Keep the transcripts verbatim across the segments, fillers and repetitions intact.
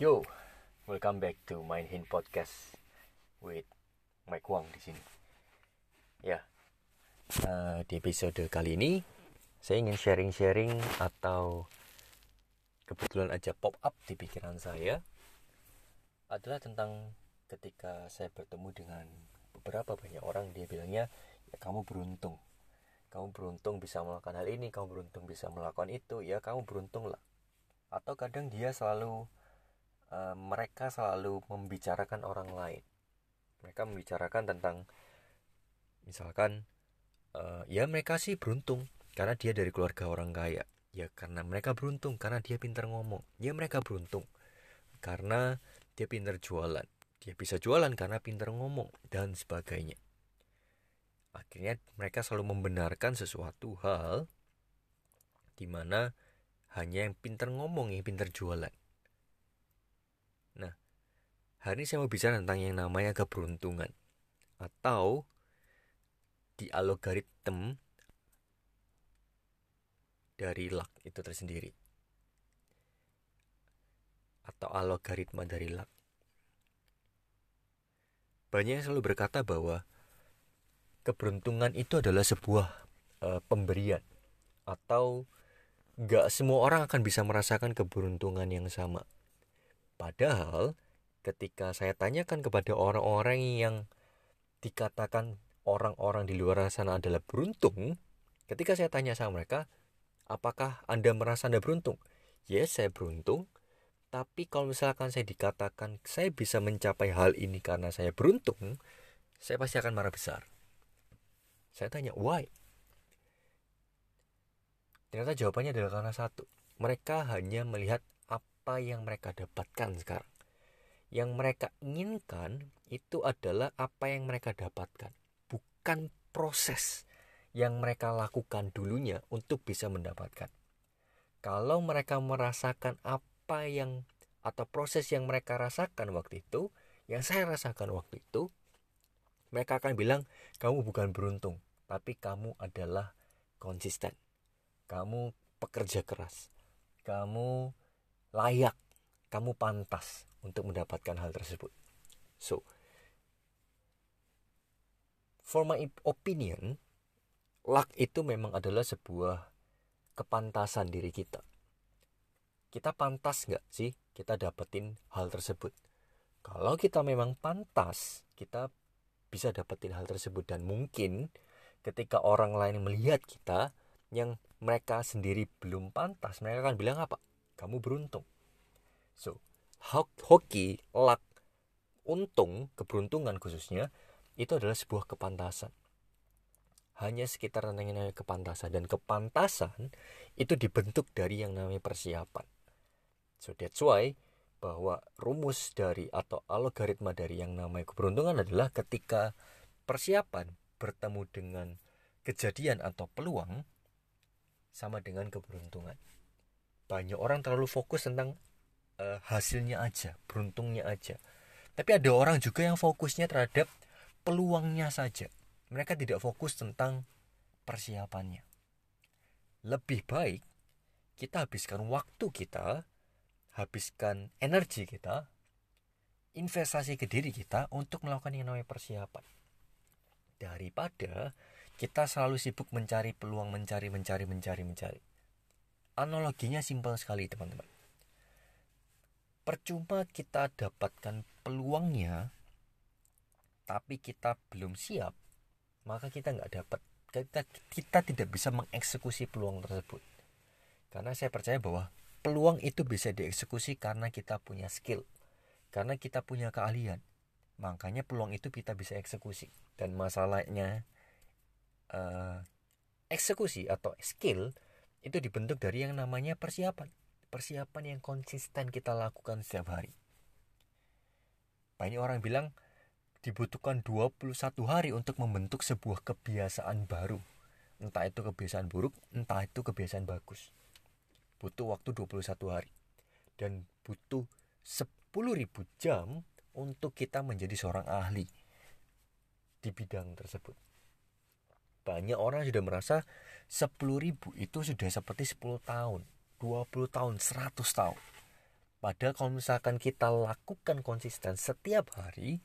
Yo, welcome back to Mind Hint Podcast with Mike Wong di sini. Ya, uh, di episode kali ini saya ingin sharing-sharing atau kebetulan aja pop up di pikiran saya adalah tentang ketika saya bertemu dengan beberapa banyak orang, dia bilangnya ya kamu beruntung, kamu beruntung bisa melakukan hal ini, kamu beruntung bisa melakukan itu, ya kamu beruntung lah. Atau kadang dia selalu Uh, mereka selalu membicarakan orang lain. Mereka membicarakan tentang, misalkan, uh, ya mereka sih beruntung karena dia dari keluarga orang kaya. Ya karena mereka beruntung karena dia pintar ngomong. Ya mereka beruntung karena dia pintar jualan. Dia bisa jualan karena pintar ngomong dan sebagainya. Akhirnya mereka selalu membenarkan sesuatu hal di mana hanya yang pintar ngomong yang pintar jualan. Nah, hari ini saya mau bicara tentang yang namanya keberuntungan atau di algoritma dari luck itu tersendiri, atau algoritma dari luck. Banyak yang selalu berkata bahwa keberuntungan itu adalah sebuah e, pemberian, atau gak semua orang akan bisa merasakan keberuntungan yang sama. Padahal ketika saya tanyakan kepada orang-orang yang dikatakan orang-orang di luar sana adalah beruntung, ketika saya tanya sama mereka, apakah Anda merasa Anda beruntung? Yes, saya beruntung. Tapi kalau misalkan saya dikatakan saya bisa mencapai hal ini karena saya beruntung, saya pasti akan marah besar. Saya tanya, why? Ternyata jawabannya adalah karena satu, mereka hanya melihat apa yang mereka dapatkan sekarang. Yang mereka inginkan itu adalah apa yang mereka dapatkan, bukan proses yang mereka lakukan dulunya untuk bisa mendapatkan. Kalau mereka merasakan apa yang, atau proses yang mereka rasakan waktu itu, yang saya rasakan waktu itu, mereka akan bilang, kamu bukan beruntung, tapi kamu adalah konsisten, kamu pekerja keras, kamu layak, kamu pantas untuk mendapatkan hal tersebut. So, for my opinion, luck itu memang adalah sebuah kepantasan diri kita. Kita pantas gak sih kita dapetin hal tersebut? Kalau kita memang pantas, kita bisa dapetin hal tersebut. Dan mungkin ketika orang lain melihat kita yang mereka sendiri belum pantas, mereka akan bilang apa? Kamu beruntung. So, hoki, luck, untung, keberuntungan khususnya, itu adalah sebuah kepantasan. Hanya sekitar tentang kepantasan. Dan kepantasan itu dibentuk dari yang namanya persiapan. So, that's why bahwa rumus dari atau algoritma dari yang namanya keberuntungan adalah ketika persiapan bertemu dengan kejadian atau peluang sama dengan keberuntungan. Banyak orang terlalu fokus tentang uh, hasilnya aja, beruntungnya aja. Tapi ada orang juga yang fokusnya terhadap peluangnya saja. Mereka tidak fokus tentang persiapannya. Lebih baik kita habiskan waktu kita, habiskan energi kita, investasi ke diri kita untuk melakukan yang namanya persiapan. Daripada kita selalu sibuk mencari peluang, mencari, mencari, mencari, mencari. Analoginya simpel sekali teman-teman. Percuma kita dapatkan peluangnya, tapi kita belum siap, maka kita nggak dapat. Kita, kita tidak bisa mengeksekusi peluang tersebut. Karena saya percaya bahwa peluang itu bisa dieksekusi karena kita punya skill, karena kita punya keahlian. Makanya peluang itu kita bisa eksekusi. Dan masalahnya uh, eksekusi atau skill itu dibentuk dari yang namanya persiapan. Persiapan yang konsisten kita lakukan setiap hari. Banyak orang bilang dibutuhkan dua puluh satu hari untuk membentuk sebuah kebiasaan baru. Entah itu kebiasaan buruk, entah itu kebiasaan bagus. Butuh waktu dua puluh satu hari. Dan butuh sepuluh ribu jam untuk kita menjadi seorang ahli di bidang tersebut. Banyak orang sudah merasa sepuluh ribu itu sudah seperti sepuluh tahun, dua puluh tahun, seratus tahun. Padahal kalau misalkan kita lakukan konsisten setiap hari,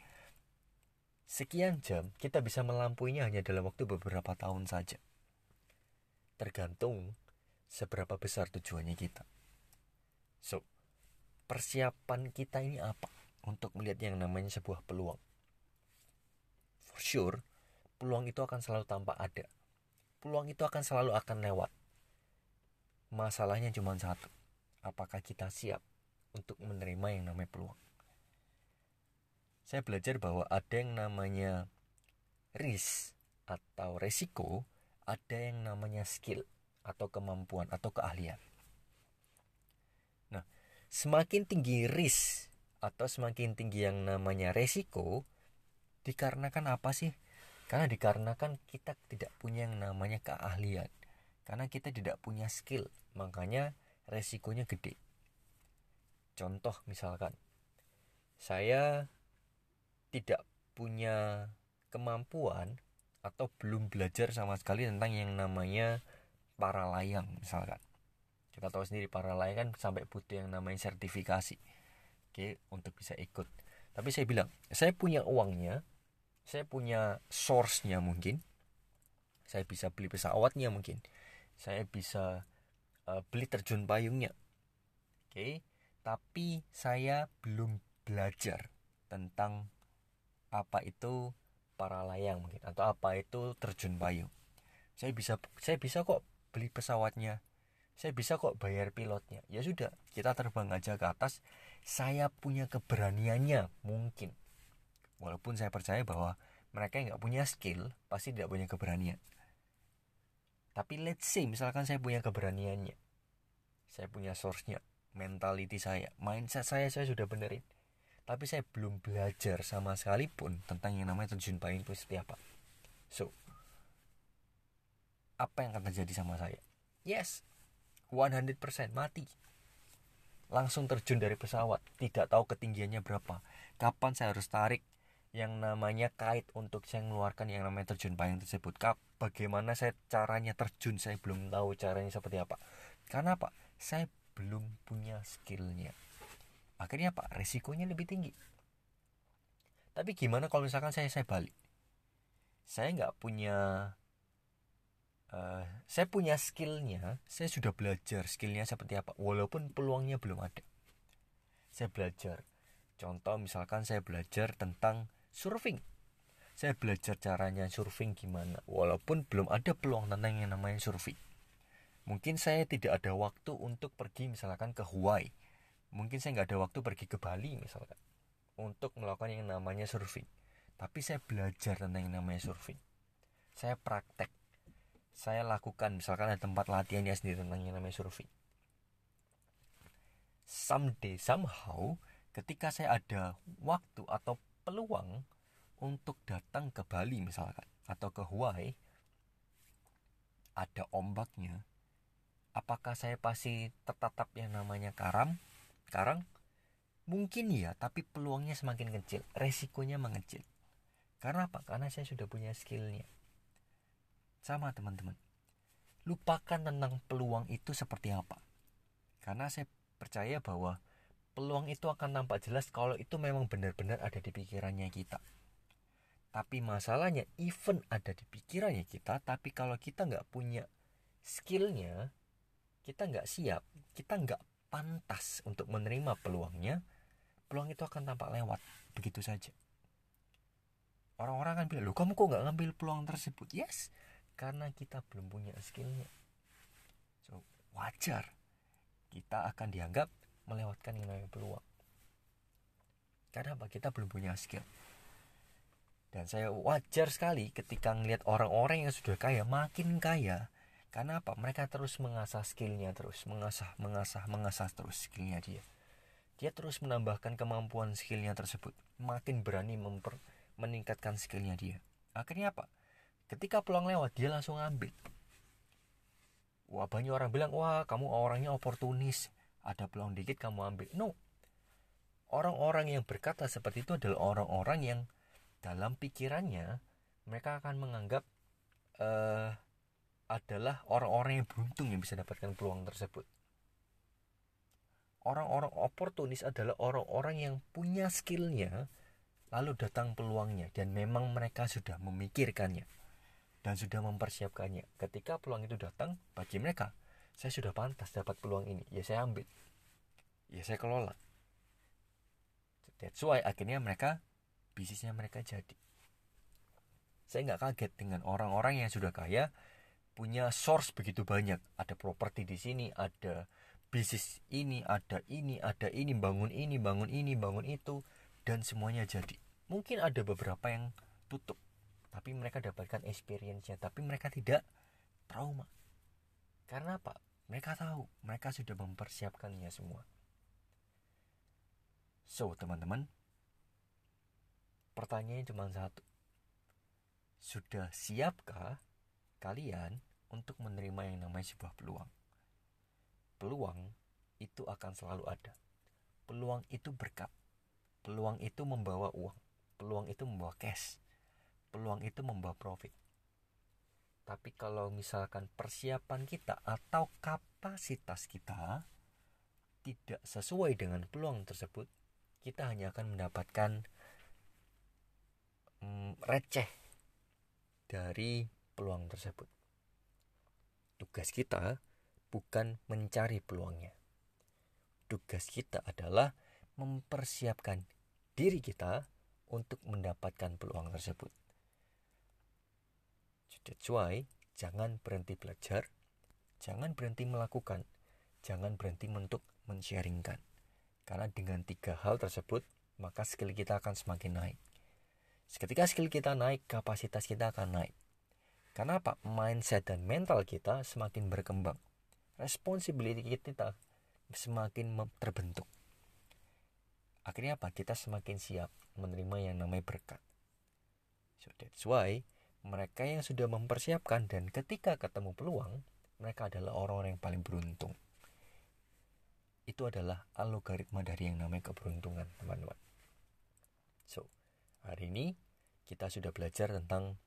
sekian jam, kita bisa melampuinya hanya dalam waktu beberapa tahun saja. Tergantung seberapa besar tujuannya kita. So, persiapan kita ini apa? Untuk melihat yang namanya sebuah peluang. For sure, peluang itu akan selalu tampak ada. Peluang itu akan selalu akan lewat. Masalahnya cuma satu. Apakah kita siap untuk menerima yang namanya peluang? Saya belajar bahwa ada yang namanya risk atau resiko, ada yang namanya skill atau kemampuan atau keahlian. Nah, semakin tinggi risk atau semakin tinggi yang namanya resiko, dikarenakan apa sih? Karena dikarenakan kita tidak punya yang namanya keahlian, karena kita tidak punya skill, makanya resikonya gede. Contoh misalkan, saya tidak punya kemampuan atau belum belajar sama sekali tentang yang namanya para layang misalkan. Kita tahu sendiri para layang kan sampai butuh yang namanya sertifikasi, oke, untuk bisa ikut. Tapi saya bilang, saya punya uangnya, saya punya source-nya mungkin, saya bisa beli pesawatnya mungkin, saya bisa uh, beli terjun payungnya, oke. Tapi saya belum belajar tentang apa itu para layang mungkin atau apa itu terjun payung. Saya bisa saya bisa kok beli pesawatnya. Saya bisa kok bayar pilotnya. Ya sudah, kita terbang aja ke atas. Saya punya keberaniannya mungkin. Walaupun saya percaya bahwa mereka yang enggak punya skill pasti tidak punya keberanian. Tapi let's say misalkan saya punya keberaniannya. Saya punya source-nya. Mentality saya, mindset saya, saya sudah benerin. Tapi saya belum belajar sama sekali pun tentang yang namanya terjun payung itu seperti apa. So, apa yang akan terjadi sama saya? Yes, one hundred persen mati. Langsung terjun dari pesawat. Tidak tahu ketinggiannya berapa. Kapan saya harus tarik yang namanya kait untuk saya mengeluarkan yang namanya terjun payung tersebut. Bagaimana saya caranya terjun, saya belum tahu caranya seperti apa. Karena apa? Saya belum punya skillnya. Akhirnya apa? Resikonya lebih tinggi. Tapi gimana kalau misalkan saya saya balik? Saya nggak punya, uh, saya punya skillnya, saya sudah belajar skillnya seperti apa, walaupun peluangnya belum ada. Saya belajar. Contoh misalkan saya belajar tentang surfing. Saya belajar caranya surfing gimana, walaupun belum ada peluang tentang yang namanya surfing. Mungkin saya tidak ada waktu untuk pergi misalkan ke Hawaii. Mungkin saya tidak ada waktu pergi ke Bali misalkan untuk melakukan yang namanya surfing. Tapi saya belajar tentang yang namanya surfing. Saya praktek. Saya lakukan misalkan ada tempat latihannya sendiri tentang yang namanya surfing. Someday, somehow, ketika saya ada waktu atau peluang untuk datang ke Bali misalkan atau ke Hawaii, ada ombaknya. Apakah saya pasti tertatap yang namanya karam? Karang? Mungkin ya, tapi peluangnya semakin kecil. Resikonya mengecil. Karena apa? Karena saya sudah punya skillnya. Sama teman-teman. Lupakan tentang peluang itu seperti apa. Karena saya percaya bahwa peluang itu akan nampak jelas kalau itu memang benar-benar ada di pikirannya kita. Tapi masalahnya, even ada di pikirannya kita, tapi kalau kita nggak punya skillnya, kita nggak siap, kita nggak pantas untuk menerima peluangnya, peluang itu akan tampak lewat begitu saja. Orang-orang akan bilang, loh kamu kok nggak ngambil peluang tersebut? Yes, karena kita belum punya skillnya. So, wajar kita akan dianggap melewatkan yang namanya peluang. Karena apa? Kita belum punya skill. Dan saya wajar sekali ketika ngelihat orang-orang yang sudah kaya makin kaya. Karena apa? Mereka terus mengasah skillnya terus. Mengasah, mengasah, mengasah terus skillnya dia. Dia terus menambahkan kemampuan skillnya tersebut. Makin berani memper, meningkatkan skillnya dia. Akhirnya apa? Ketika peluang lewat, dia langsung ambil. Wah, banyak orang bilang, wah kamu orangnya oportunis. Ada peluang dikit kamu ambil. No. Orang-orang yang berkata seperti itu adalah orang-orang yang dalam pikirannya mereka akan menganggap... Uh, adalah orang-orang yang beruntung yang bisa dapatkan peluang tersebut. Orang-orang oportunis adalah orang-orang yang punya skillnya, lalu datang peluangnya, dan memang mereka sudah memikirkannya dan sudah mempersiapkannya. Ketika peluang itu datang bagi mereka, saya sudah pantas dapat peluang ini, ya saya ambil, ya saya kelola. That's why akhirnya mereka, bisnisnya mereka jadi. Saya gak kaget dengan orang-orang yang sudah kaya, punya source begitu banyak. Ada properti di sini, ada bisnis ini, ada ini, ada ini, bangun ini, bangun ini, bangun itu, dan semuanya jadi. Mungkin ada beberapa yang tutup, tapi mereka dapatkan experience-nya, tapi mereka tidak trauma. Karena apa? Mereka tahu, mereka sudah mempersiapkannya semua. So, teman-teman, pertanyaannya cuma satu. Sudah siapkah kalian untuk menerima yang namanya sebuah peluang? Peluang itu akan selalu ada. Peluang itu berkat. Peluang itu membawa uang. Peluang itu membawa cash. Peluang itu membawa profit. Tapi kalau misalkan persiapan kita atau kapasitas kita tidak sesuai dengan peluang tersebut, kita hanya akan mendapatkan hmm, receh dari peluang tersebut. Tugas kita bukan mencari peluangnya. Tugas kita adalah mempersiapkan diri kita untuk mendapatkan peluang tersebut. That's why, jangan berhenti belajar, jangan berhenti melakukan, jangan berhenti untuk men-sharingkan. Karena dengan tiga hal tersebut, maka skill kita akan semakin naik. Ketika skill kita naik, kapasitas kita akan naik. Karena apa? Mindset dan mental kita semakin berkembang. Responsibility kita semakin terbentuk. Akhirnya apa? Kita semakin siap menerima yang namanya berkat. So that's why mereka yang sudah mempersiapkan dan ketika ketemu peluang, mereka adalah orang-orang yang paling beruntung. Itu adalah algoritma dari yang namanya keberuntungan, teman-teman. So, hari ini kita sudah belajar tentang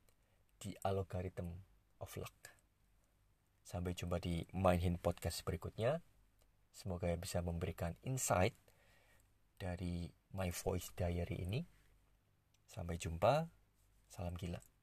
the algorithm of luck. Sampai jumpa di Mind Hint Podcast berikutnya. Semoga bisa memberikan insight dari My Voice Diary ini. Sampai jumpa. Salam gila.